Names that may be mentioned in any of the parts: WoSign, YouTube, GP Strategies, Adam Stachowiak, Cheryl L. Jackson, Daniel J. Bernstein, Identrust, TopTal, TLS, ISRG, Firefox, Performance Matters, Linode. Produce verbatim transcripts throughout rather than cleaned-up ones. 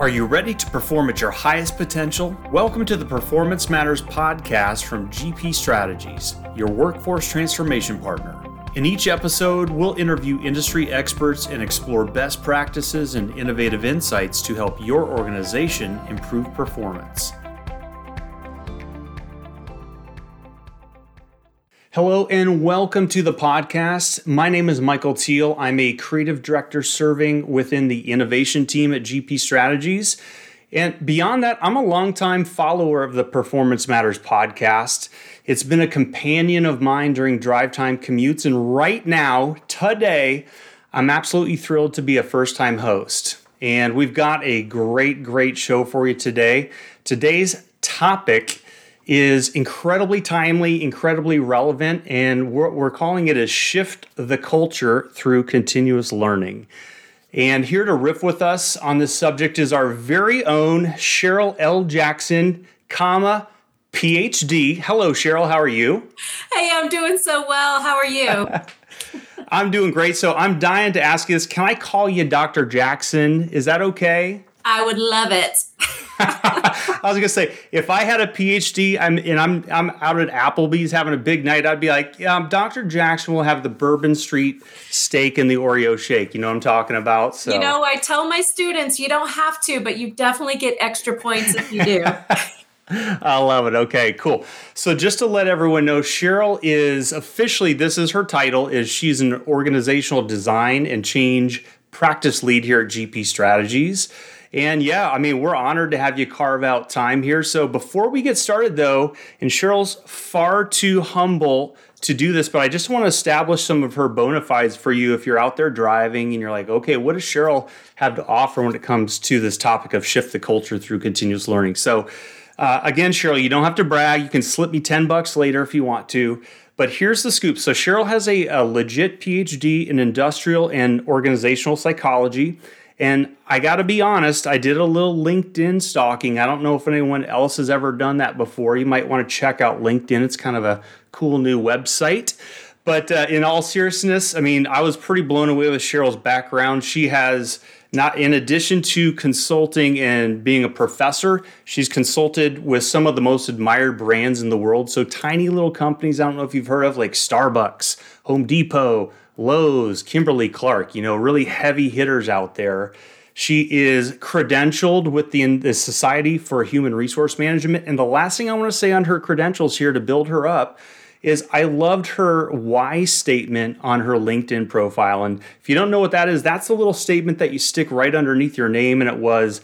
Are you ready to perform at your highest potential? Welcome to the Performance Matters podcast from G P Strategies, your workforce transformation partner. In each episode, we'll interview industry experts and explore best practices and innovative insights to help your organization improve performance. Hello and welcome to the podcast. My name is Michael Thiel. I'm a creative director serving within the innovation team at G P Strategies. And beyond that, I'm a longtime follower of the Performance Matters podcast. It's been a companion of mine during drive time commutes. And right now, today, I'm absolutely thrilled to be a first-time host. And we've got a great, great show for you today. Today's topic is incredibly timely, incredibly relevant, and we're, we're calling it a shift the culture through continuous learning. And here to riff with us on this subject is our very own Cheryl L. Jackson, comma, P H D. Hello, Cheryl. How are you? Hey, I'm doing so well. How are you? I'm doing great. So I'm dying to ask you this. Can I call you Doctor Jackson? Is that okay? I would love it. I was gonna say, if I had a P H D, I'm and I'm I'm out at Applebee's having a big night, I'd be like, um, Doctor Jackson will have the Bourbon Street steak and the Oreo shake. You know what I'm talking about? So, you know, I tell my students, you don't have to, but you definitely get extra points if you do. I love it. Okay, cool. So just to let everyone know, Cheryl is officially, this is her title, is she's an organizational design and change practice lead here at G P Strategies. And yeah, I mean, we're honored to have you carve out time here. So before we get started though, and Cheryl's far too humble to do this, but I just want to establish some of her bona fides for you if you're out there driving and you're like, okay, what does Cheryl have to offer when it comes to this topic of shift the culture through continuous learning? So uh, again, Cheryl, you don't have to brag. You can slip me ten bucks later if you want to. But here's the scoop. So Cheryl has a, a legit P H D in industrial and organizational psychology. And I got to be honest, I did a little LinkedIn stalking. I don't know if anyone else has ever done that before. You might want to check out LinkedIn. It's kind of a cool new website. But uh, in all seriousness, I mean, I was pretty blown away with Cheryl's background. She has not, in addition to consulting and being a professor, she's consulted with some of the most admired brands in the world. So tiny little companies, I don't know if you've heard of, like Starbucks, Home Depot, Lowe's, Kimberly-Clark, you know, really heavy hitters out there. She is credentialed with the, the Society for Human Resource Management. And the last thing I want to say on her credentials here to build her up is I loved her why statement on her LinkedIn profile. And if you don't know what that is, that's a little statement that you stick right underneath your name. And it was,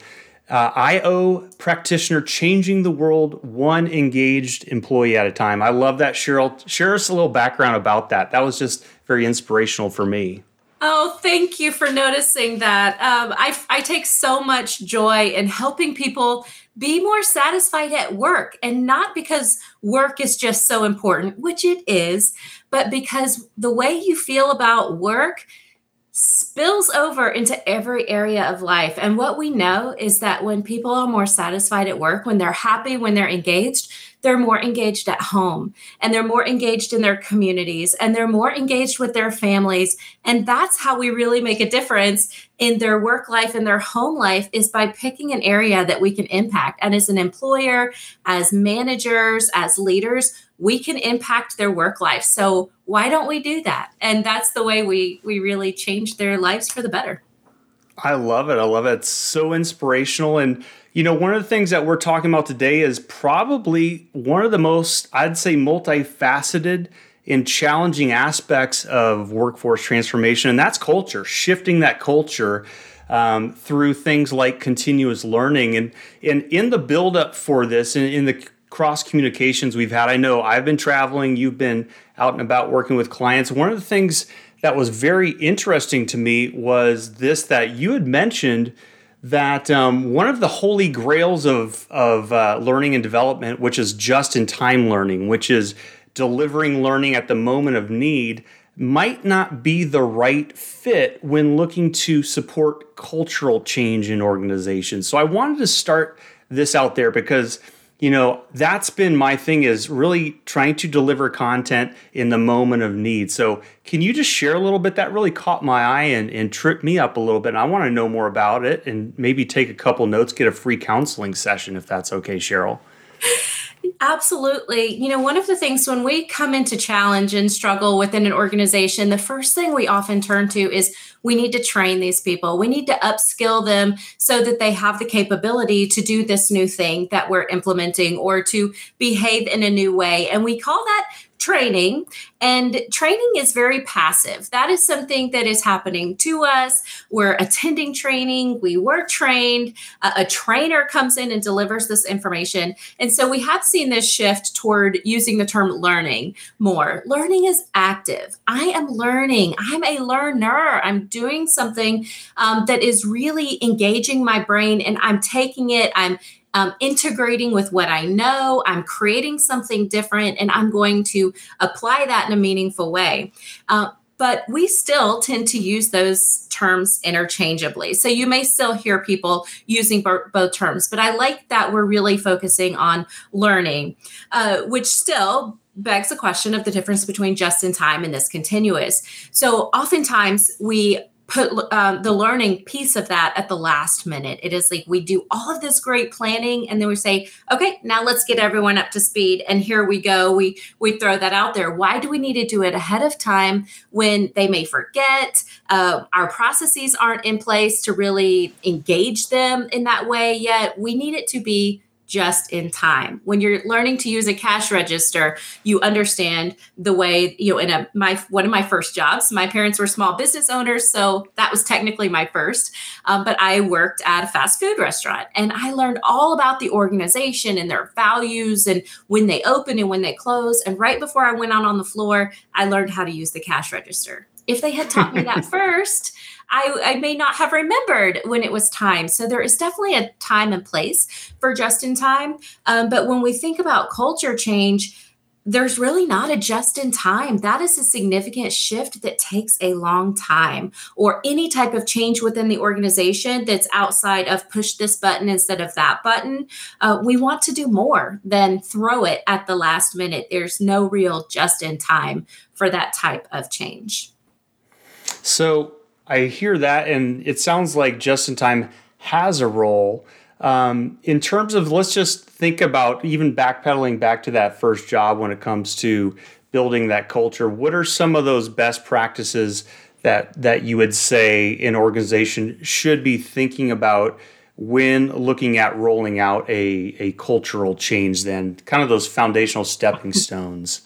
uh, I owe practitioner changing the world one engaged employee at a time. I love that, Cheryl. Share us a little background about that. That was just very inspirational for me. Oh, thank you for noticing that. Um, I, I take so much joy in helping people be more satisfied at work, and not because work is just so important, which it is, but because the way you feel about work spills over into every area of life. And what we know is that when people are more satisfied at work, when they're happy, when they're engaged, they're more engaged at home, and they're more engaged in their communities, and they're more engaged with their families. And that's how we really make a difference in their work life and their home life, is by picking an area that we can impact. And as an employer, as managers, as leaders, we can impact their work life. So why don't we do that? And that's the way we we really change their lives for the better. I love it. I love it. It's so inspirational. And, you know, one of the things that we're talking about today is probably one of the most, I'd say, multifaceted and challenging aspects of workforce transformation. And that's culture, shifting that culture um, through things like continuous learning. And, and in the buildup for this, in, in the cross communications we've had, I know I've been traveling, you've been out and about working with clients. One of the things that was very interesting to me was this, that you had mentioned that um, one of the holy grails of, of uh, learning and development, which is just-in-time learning, which is delivering learning at the moment of need, might not be the right fit when looking to support cultural change in organizations. So I wanted to start this out there because you know, that's been my thing, is really trying to deliver content in the moment of need. So can you just share a little bit? That really caught my eye and, and tripped me up a little bit. And I want to know more about it and maybe take a couple notes, get a free counseling session if that's okay, Cheryl. Absolutely. You know, one of the things when we come into challenge and struggle within an organization, the first thing we often turn to is we need to train these people. We need to upskill them so that they have the capability to do this new thing that we're implementing or to behave in a new way. And we call that training. And training is very passive. That is something that is happening to us. We're attending training. We were trained. A, a trainer comes in and delivers this information. And so we have seen this shift toward using the term learning more. Learning is active. I am learning. I'm a learner. I'm doing something um, that is really engaging my brain, and I'm taking it. I'm Um, integrating with what I know, I'm creating something different, and I'm going to apply that in a meaningful way. Uh, but we still tend to use those terms interchangeably. So you may still hear people using b- both terms, but I like that we're really focusing on learning, uh, which still begs the question of the difference between just in time and this continuous. So oftentimes we put um, the learning piece of that at the last minute. It is like we do all of this great planning, and then we say, okay, now let's get everyone up to speed. And here we go. We we throw that out there. Why do we need to do it ahead of time when they may forget? Uh, our processes aren't in place to really engage them in that way yet. We need it to be just in time. When you're learning to use a cash register, you understand the way, you know, in a, my, one of my first jobs, my parents were small business owners. So that was technically my first, um, but I worked at a fast food restaurant, and I learned all about the organization and their values and when they open and when they close. And right before I went out on the floor, I learned how to use the cash register. If they had taught me that first, I, I may not have remembered when it was time. So there is definitely a time and place for just in time. Um, but when we think about culture change, there's really not a just in time. That is a significant shift that takes a long time, or any type of change within the organization that's outside of push this button instead of that button. Uh, we want to do more than throw it at the last minute. There's no real just in time for that type of change. So I hear that, and it sounds like just in time has a role. Um, in terms of, let's just think about even backpedaling back to that first job when it comes to building that culture. What are some of those best practices that that you would say an organization should be thinking about when looking at rolling out a, a cultural change then, kind of those foundational stepping stones?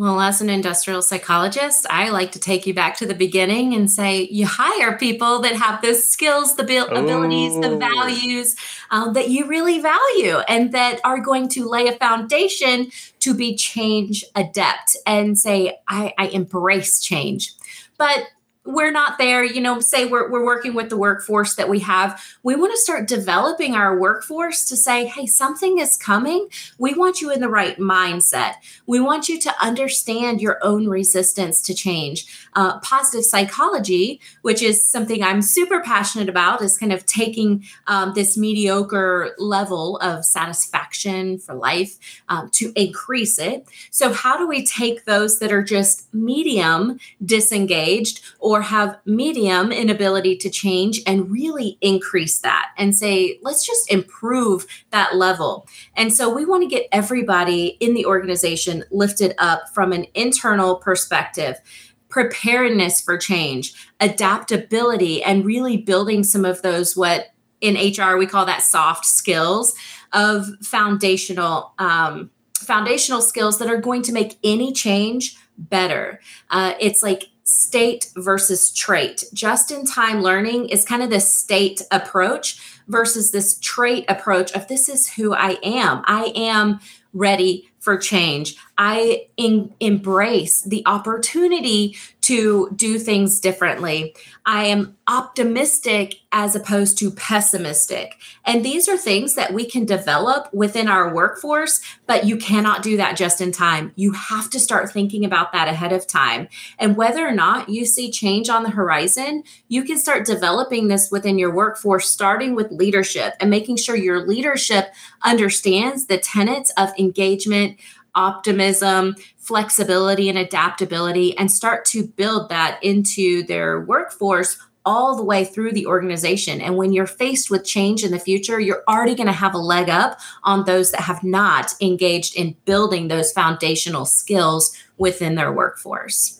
Well, as an industrial psychologist, I like to take you back to the beginning and say you hire people that have those skills, the abil- oh. abilities, the values um, that you really value and that are going to lay a foundation to be change adept and say, I, I embrace change. But we're not there, you know, say we're we're working with the workforce that we have. We want to start developing our workforce to say, hey, something is coming. We want you in the right mindset. We want you to understand your own resistance to change. Uh, positive psychology, which is something I'm super passionate about, is kind of taking um, this mediocre level of satisfaction for life um, to increase it. So how do we take those that are just medium disengaged or have medium inability to change and really increase that and say, let's just improve that level. And so we want to get everybody in the organization lifted up from an internal perspective, preparedness for change, adaptability, and really building some of those, what in H R we call that soft skills of foundational, um, foundational skills that are going to make any change better. Uh, it's like state versus trait. Just-in-time learning is kind of the state approach versus this trait approach of this is who I am. I am ready for change. I in, embrace the opportunity to do things differently. I am optimistic as opposed to pessimistic. And these are things that we can develop within our workforce, but you cannot do that just in time. You have to start thinking about that ahead of time. And whether or not you see change on the horizon, you can start developing this within your workforce, starting with leadership and making sure your leadership understands the tenets of engagement, optimism, flexibility, and adaptability, and start to build that into their workforce all the way through the organization. And when you're faced with change in the future, you're already going to have a leg up on those that have not engaged in building those foundational skills within their workforce.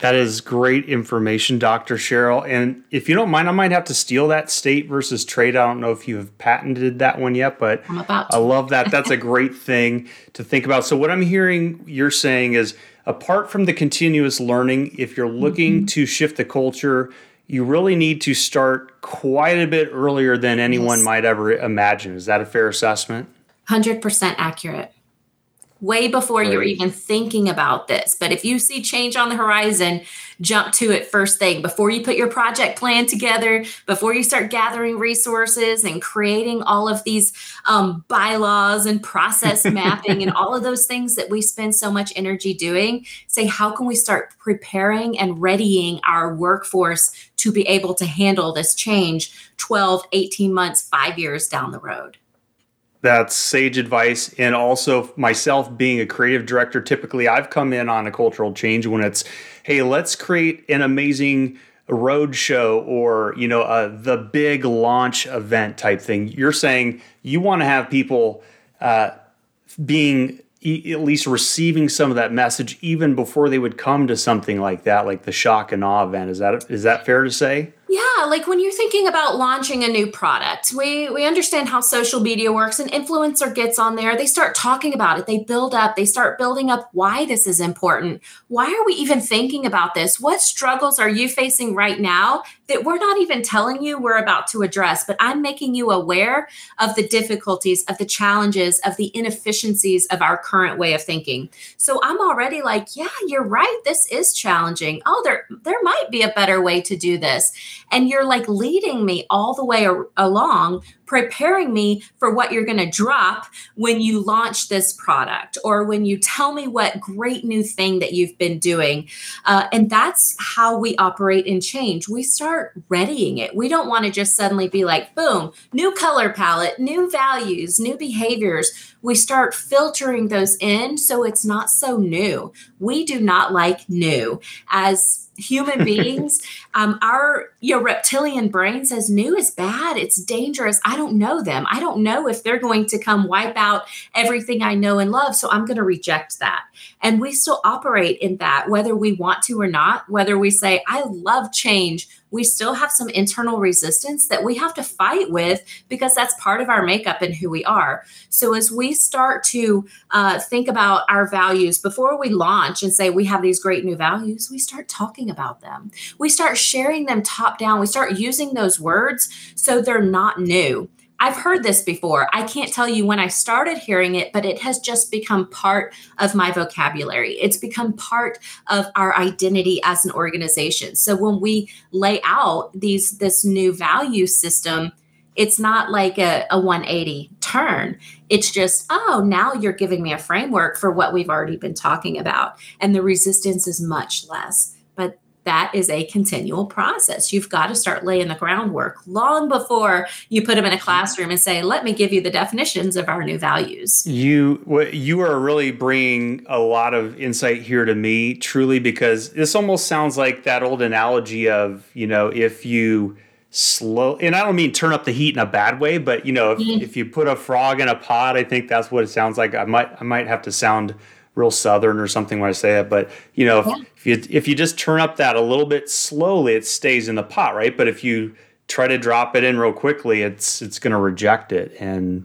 That is great information, Doctor Cheryl. And if you don't mind, I might have to steal that state versus trade. I don't know if you have patented that one yet, but I'm about to. I love that. That's a great thing to think about. So what I'm hearing you're saying is, apart from the continuous learning, if you're looking mm-hmm. to shift the culture, you really need to start quite a bit earlier than anyone yes. might ever imagine. Is that a fair assessment? one hundred percent accurate. Way before you're even thinking about this. But if you see change on the horizon, jump to it first thing. Before you put your project plan together, before you start gathering resources and creating all of these um, bylaws and process mapping and all of those things that we spend so much energy doing, say, how can we start preparing and readying our workforce to be able to handle this change twelve, eighteen months, five years down the road? That's sage advice. And also myself being a creative director, typically I've come in on a cultural change when it's, hey, let's create an amazing road show or, you know, uh, the big launch event type thing. You're saying you want to have people uh, being e- at least receiving some of that message even before they would come to something like that, like the shock and awe event. Is that is that fair to say? Yeah, like when you're thinking about launching a new product, we we understand how social media works. An influencer gets on there, they start talking about it, they build up, they start building up why this is important. Why are we even thinking about this? What struggles are you facing right now that we're not even telling you we're about to address? But I'm making you aware of the difficulties, of the challenges, of the inefficiencies of our current way of thinking. So I'm already like, yeah, you're right, this is challenging. Oh, there there might be a better way to do this. And you're like leading me all the way ar- along, preparing me for what you're going to drop when you launch this product or when you tell me what great new thing that you've been doing. Uh, and that's how we operate in change. We start readying it. We don't want to just suddenly be like, boom, new color palette, new values, new behaviors. We start filtering those in so it's not so new. We do not like new. As human beings, um, our your reptilian brain says new is bad. It's dangerous. I don't know them. I don't know if they're going to come wipe out everything I know and love. So I'm going to reject that. And we still operate in that, whether we want to or not, whether we say, I love change. We still have some internal resistance that we have to fight with because that's part of our makeup and who we are. So as we start to uh, think about our values before we launch and say we have these great new values, we start talking about them. We start sharing them top down. We start using those words so they're not new. I've heard this before. I can't tell you when I started hearing it, but it has just become part of my vocabulary. It's become part of our identity as an organization. So when we lay out these this new value system, it's not like a, a one eighty turn. It's just, oh, now you're giving me a framework for what we've already been talking about. And the resistance is much less. But that is a continual process. You've got to start laying the groundwork long before you put them in a classroom and say, let me give you the definitions of our new values. You you are really bringing a lot of insight here to me, truly, because this almost sounds like that old analogy of, you know, if you slow, and I don't mean turn up the heat in a bad way, but, you know, if, mm-hmm. if you put a frog in a pot, I think that's what it sounds like. I might I might have to sound real Southern or something when I say it, but you know, yeah. if, if you if you just turn up that a little bit slowly, it stays in the pot, right? But if you try to drop it in real quickly, it's it's going to reject it, and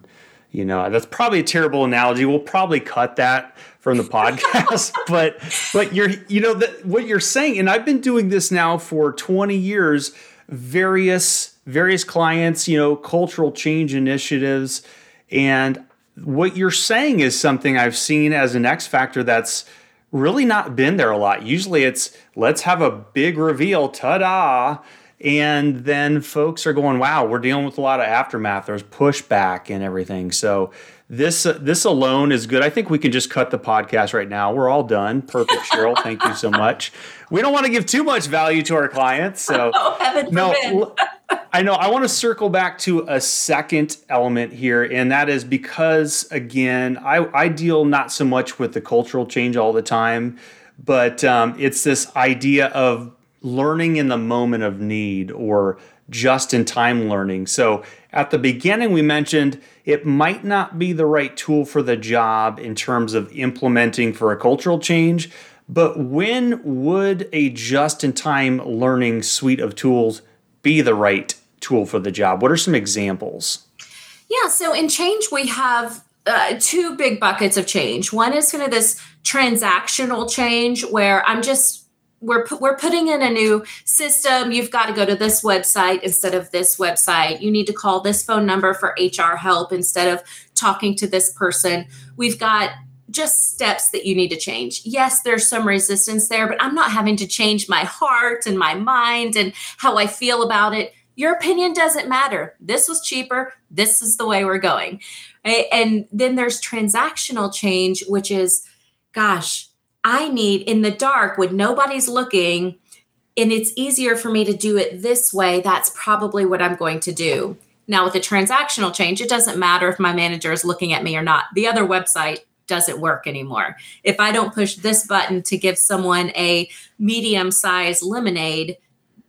you know that's probably a terrible analogy. We'll probably cut that from the podcast, but but you're you know that what you're saying, and I've been doing this now for twenty years, various various clients, you know, cultural change initiatives, and what you're saying is something I've seen as an X factor that's really not been there a lot. Usually it's, let's have a big reveal, ta-da, and then folks are going, wow, we're dealing with a lot of aftermath. There's pushback and everything. So this uh, this alone is good. I think we can just cut the podcast right now. We're all done. Perfect, Cheryl. Thank you so much. We don't want to give too much value to our clients. So oh, heaven no, forbid. I know. I want to circle back to a second element here, and that is because, again, I, I deal not so much with the cultural change all the time, but um, it's this idea of learning in the moment of need or just-in-time learning. So at the beginning, we mentioned it might not be the right tool for the job in terms of implementing for a cultural change, but when would a just-in-time learning suite of tools be the right tool for the job? What are some examples? Yeah, so in change, we have uh, two big buckets of change. One is kind of this transactional change where I'm just We're pu- we're putting in a new system. You've got to go to this website instead of this website. You need to call this phone number for H R help instead of talking to this person. We've got just steps that you need to change. Yes, there's some resistance there, but I'm not having to change my heart and my mind and how I feel about it. Your opinion doesn't matter. This was cheaper. This is the way we're going. Right? And then there's transactional change, which is, gosh, I need in the dark when nobody's looking and it's easier for me to do it this way. That's probably what I'm going to do. Now with the transactional change, it doesn't matter if my manager is looking at me or not. The other website doesn't work anymore. If I don't push this button to give someone a medium-sized lemonade,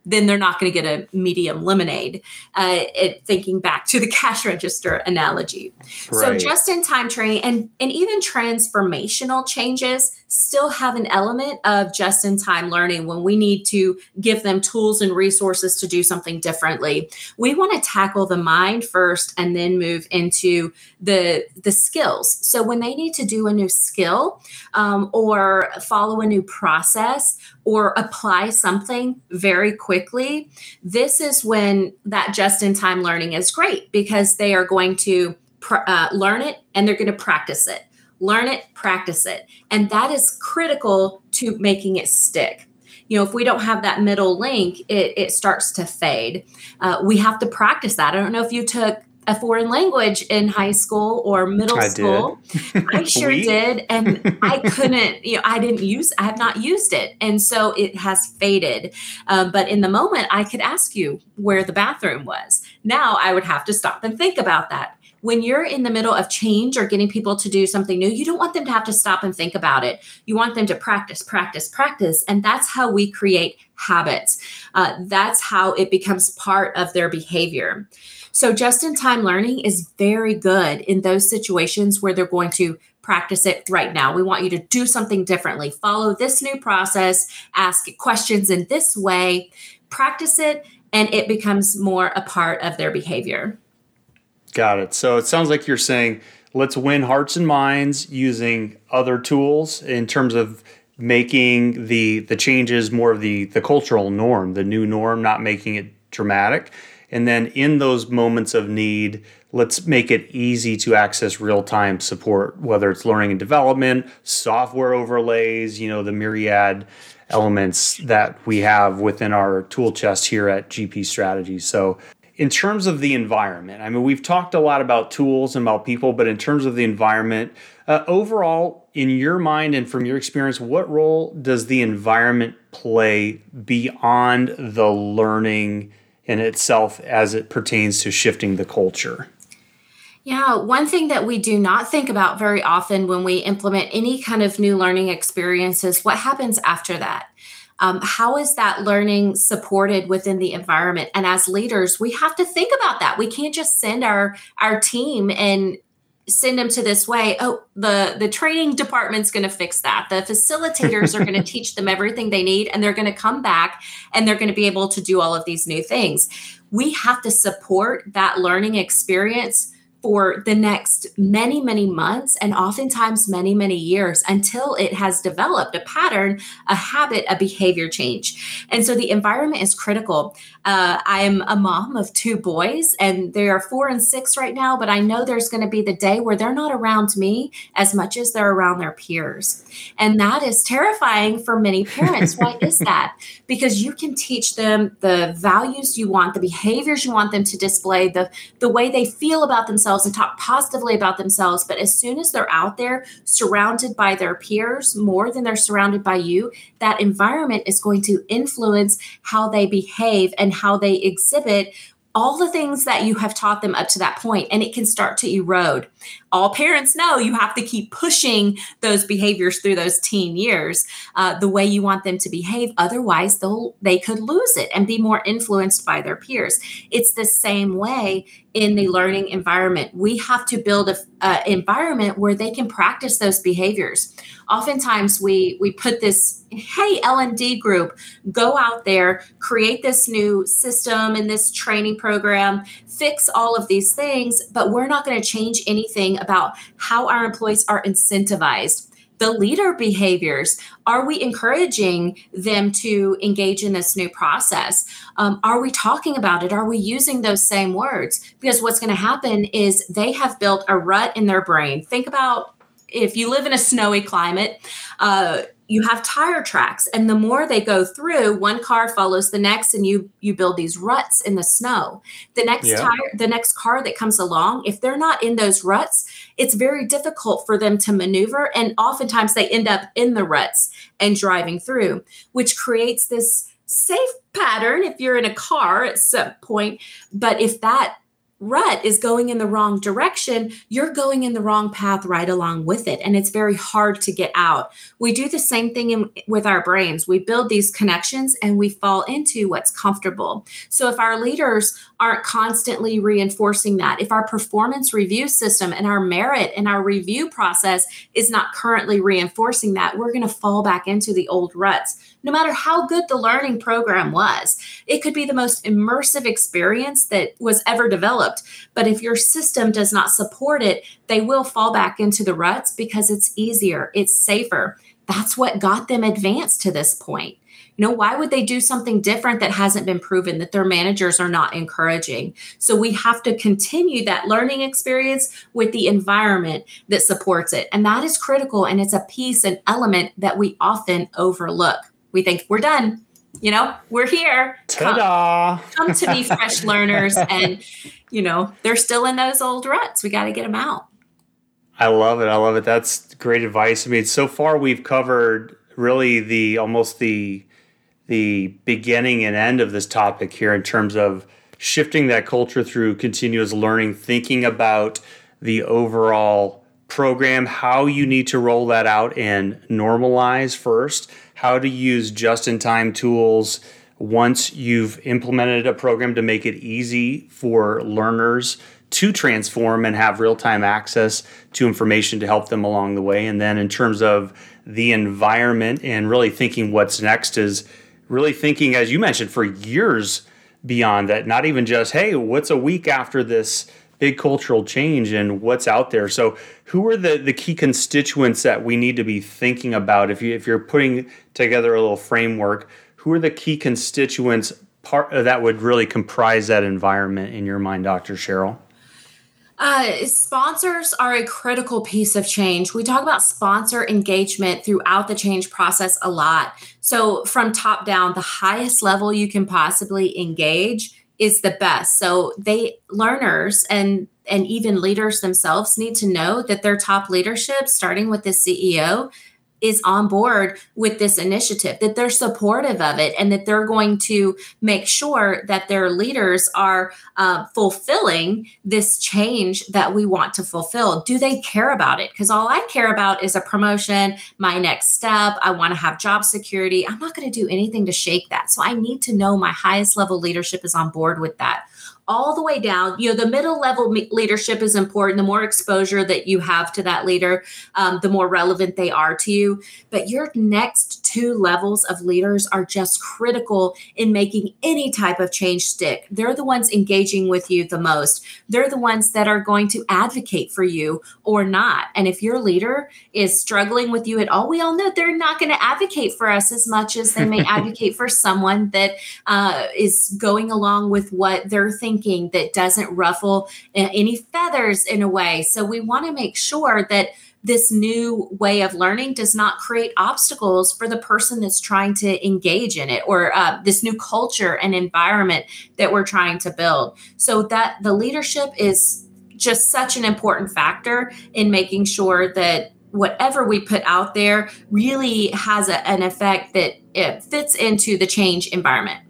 then they're not going to get a medium lemonade, uh, it, thinking back to the cash register analogy. Right. So just-in-time training and, and even transformational changes still have an element of just-in-time learning when we need to give them tools and resources to do something differently. We want to tackle the mind first and then move into the, the skills. So when they need to do a new skill um, or follow a new process or apply something very quickly, Quickly, this is when that just-in-time learning is great because they are going to pr- uh, learn it and they're going to practice it. Learn it, practice it. And that is critical to making it stick. You know, if we don't have that middle link, it, it starts to fade. Uh, we have to practice that. I don't know if you took a foreign language in high school or middle I school. Did. I sure did. And I couldn't, you know, I didn't use, I have not used it. And so it has faded. Um, but in the moment I could ask you where the bathroom was. Now I would have to stop and think about that. When you're in the middle of change or getting people to do something new, you don't want them to have to stop and think about it. You want them to practice, practice, practice. And that's how we create habits. Uh, that's how it becomes part of their behavior. So just-in-time learning is very good in those situations where they're going to practice it right now. We want you to do something differently. Follow this new process, ask questions in this way, practice it, and it becomes more a part of their behavior. Got it. So it sounds like you're saying, let's win hearts and minds using other tools in terms of making the the changes more of the, the cultural norm, the new norm, not making it dramatic. And then in those moments of need, let's make it easy to access real-time support, whether it's learning and development, software overlays, you know, the myriad elements that we have within our tool chest here at G P Strategies. So in terms of the environment, I mean, we've talked a lot about tools and about people, but in terms of the environment, uh, overall, in your mind and from your experience, what role does the environment play beyond the learning in itself as it pertains to shifting the culture? Yeah, one thing that we do not think about very often when we implement any kind of new learning experience is what happens after that. Um, how is that learning supported within the environment? And as leaders, we have to think about that. We can't just send our, our team and send them to this way. Oh, the, the training department's going to fix that. The facilitators are going to teach them everything they need, and they're going to come back and they're going to be able to do all of these new things. We have to support that learning experience for the next many, many months and oftentimes many, many years until it has developed a pattern, a habit, a behavior change. And so the environment is critical. Uh, I'm a mom of two boys and they are four and six right now, but I know there's going to be the day where they're not around me as much as they're around their peers. And that is terrifying for many parents. Why is that? Because you can teach them the values you want, the behaviors you want them to display, the, the way they feel about themselves and talk positively about themselves. But as soon as they're out there surrounded by their peers more than they're surrounded by you, that environment is going to influence how they behave and how they exhibit all the things that you have taught them up to that point, and it can start to erode. All parents know you have to keep pushing those behaviors through those teen years, uh, the way you want them to behave. Otherwise, they'll, they could lose it and be more influenced by their peers. It's the same way in the learning environment. We have to build an uh, environment where they can practice those behaviors. Oftentimes, we we put this, hey, L and D group, go out there, create this new system and this training program, fix all of these things, but we're not going to change anything about how our employees are incentivized. The leader behaviors, are we encouraging them to engage in this new process? Um, are we talking about it? Are we using those same words? Because what's going to happen is they have built a rut in their brain. Think about if you live in a snowy climate, uh, you have tire tracks, and the more they go through, one car follows the next, and you you build these ruts in the snow. The next yeah. tire, the next car that comes along, if they're not in those ruts, it's very difficult for them to maneuver, and oftentimes they end up in the ruts and driving through, which creates this safe pattern if you're in a car at some point. But if that rut is going in the wrong direction, you're going in the wrong path right along with it. And it's very hard to get out. We do the same thing in, with our brains. We build these connections and we fall into what's comfortable. So if our leaders aren't constantly reinforcing that, if our performance review system and our merit and our review process is not currently reinforcing that, we're going to fall back into the old ruts. No matter how good the learning program was, it could be the most immersive experience that was ever developed. But if your system does not support it, they will fall back into the ruts because it's easier, it's safer. That's what got them advanced to this point. You know, why would they do something different that hasn't been proven, that their managers are not encouraging? So we have to continue that learning experience with the environment that supports it. And that is critical. And it's a piece, an element that we often overlook. We think we're done. You know, we're here. Ta-da. Come, come to be fresh learners. And, you know, they're still in those old ruts. We got to get them out. I love it. I love it. That's great advice. I mean, so far we've covered really the almost the the beginning and end of this topic here in terms of shifting that culture through continuous learning, thinking about the overall program, how you need to roll that out and normalize first, how to use just-in-time tools once you've implemented a program to make it easy for learners to transform and have real-time access to information to help them along the way. And then in terms of the environment and really thinking what's next is really thinking, as you mentioned, for years beyond that, not even just, hey, what's a week after this big cultural change and what's out there. So who are the, the key constituents that we need to be thinking about? If you, if you're putting together a little framework, who are the key constituents part that would really comprise that environment in your mind, Doctor Cheryl? Uh, sponsors are a critical piece of change. We talk about sponsor engagement throughout the change process a lot. So from top down, the highest level you can possibly engage is the best. So they learners and and even leaders themselves need to know that their top leadership, starting with the C E O, is on board with this initiative, that they're supportive of it, and that they're going to make sure that their leaders are uh, fulfilling this change that we want to fulfill. Do they care about it? Because all I care about is a promotion, my next step. I want to have job security. I'm not going to do anything to shake that. So I need to know my highest level leadership is on board with that. all the way down. You know, the middle level leadership is important. The more exposure that you have to that leader, um, the more relevant they are to you. But your next two levels of leaders are just critical in making any type of change stick. They're the ones engaging with you the most. They're the ones that are going to advocate for you or not. And if your leader is struggling with you at all, we all know they're not going to advocate for us as much as they may advocate for someone that uh, is going along with what they're thinking, that doesn't ruffle any feathers in a way. So we want to make sure that this new way of learning does not create obstacles for the person that's trying to engage in it, or uh, this new culture and environment that we're trying to build. So that the leadership is just such an important factor in making sure that whatever we put out there really has a, an effect that it fits into the change environment.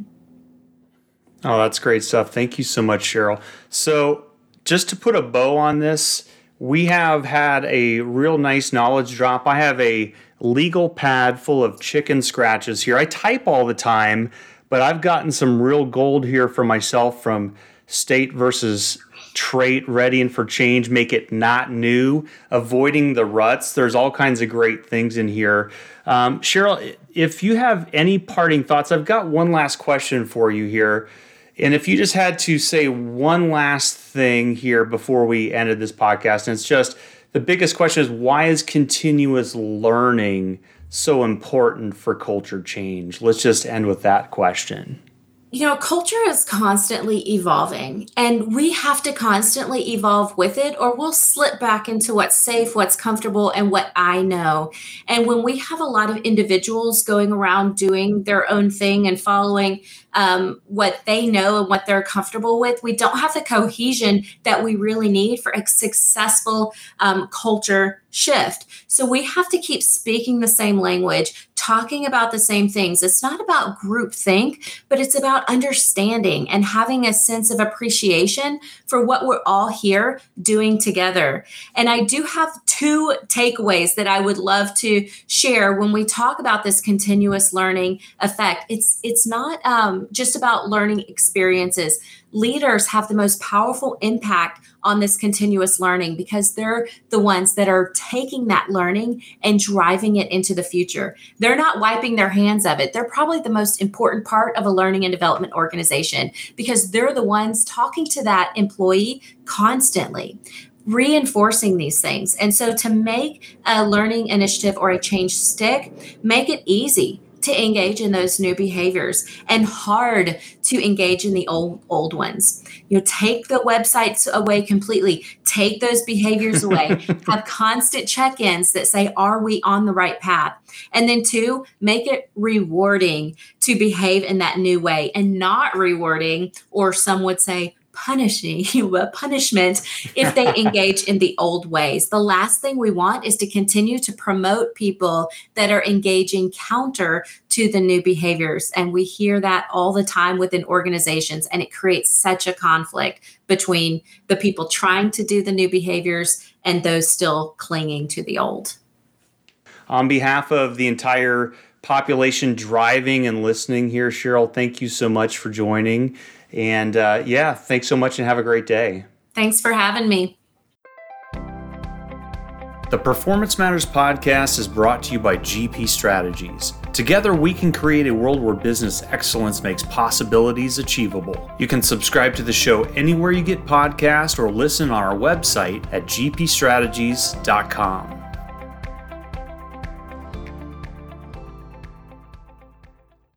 Oh, that's great stuff. Thank you so much, Cheryl. So just to put a bow on this, we have had a real nice knowledge drop. I have a legal pad full of chicken scratches here. I type all the time, but I've gotten some real gold here for myself from state versus trait, readying for change, make it not new, avoiding the ruts. There's all kinds of great things in here. Um, Cheryl, if you have any parting thoughts, I've got one last question for you here. And if you just had to say one last thing here before we ended this podcast, and it's just the biggest question is, why is continuous learning so important for culture change? Let's just end with that question. You know, culture is constantly evolving, and we have to constantly evolve with it, or we'll slip back into what's safe, what's comfortable, and what I know. And when we have a lot of individuals going around doing their own thing and following um, what they know and what they're comfortable with, we don't have the cohesion that we really need for a successful um, culture shift. So we have to keep speaking the same language, talking about the same things. It's not about groupthink, but it's about understanding and having a sense of appreciation for what we're all here doing together. And I do have two takeaways that I would love to share when we talk about this continuous learning effect. It's it's not um, just about learning experiences. Leaders have the most powerful impact on this continuous learning because they're the ones that are taking that learning and driving it into the future. They're not wiping their hands of it. They're probably the most important part of a learning and development organization because they're the ones talking to that employee constantly, reinforcing these things. And so to make a learning initiative or a change stick, make it easy to engage in those new behaviors and hard to engage in the old old ones. You know, take the websites away completely. Take those behaviors away. Have constant check-ins that say, are we on the right path? And then two, make it rewarding to behave in that new way, and not rewarding, or some would say, punishing, punishment if they engage in the old ways. The last thing we want is to continue to promote people that are engaging counter to the new behaviors. And we hear that all the time within organizations, and it creates such a conflict between the people trying to do the new behaviors and those still clinging to the old. On behalf of the entire population driving and listening here, Cheryl, thank you so much for joining. And uh, yeah, thanks so much and have a great day. Thanks for having me. The Performance Matters podcast is brought to you by G P Strategies. Together, we can create a world where business excellence makes possibilities achievable. You can subscribe to the show anywhere you get podcasts or listen on our website at g p strategies dot com.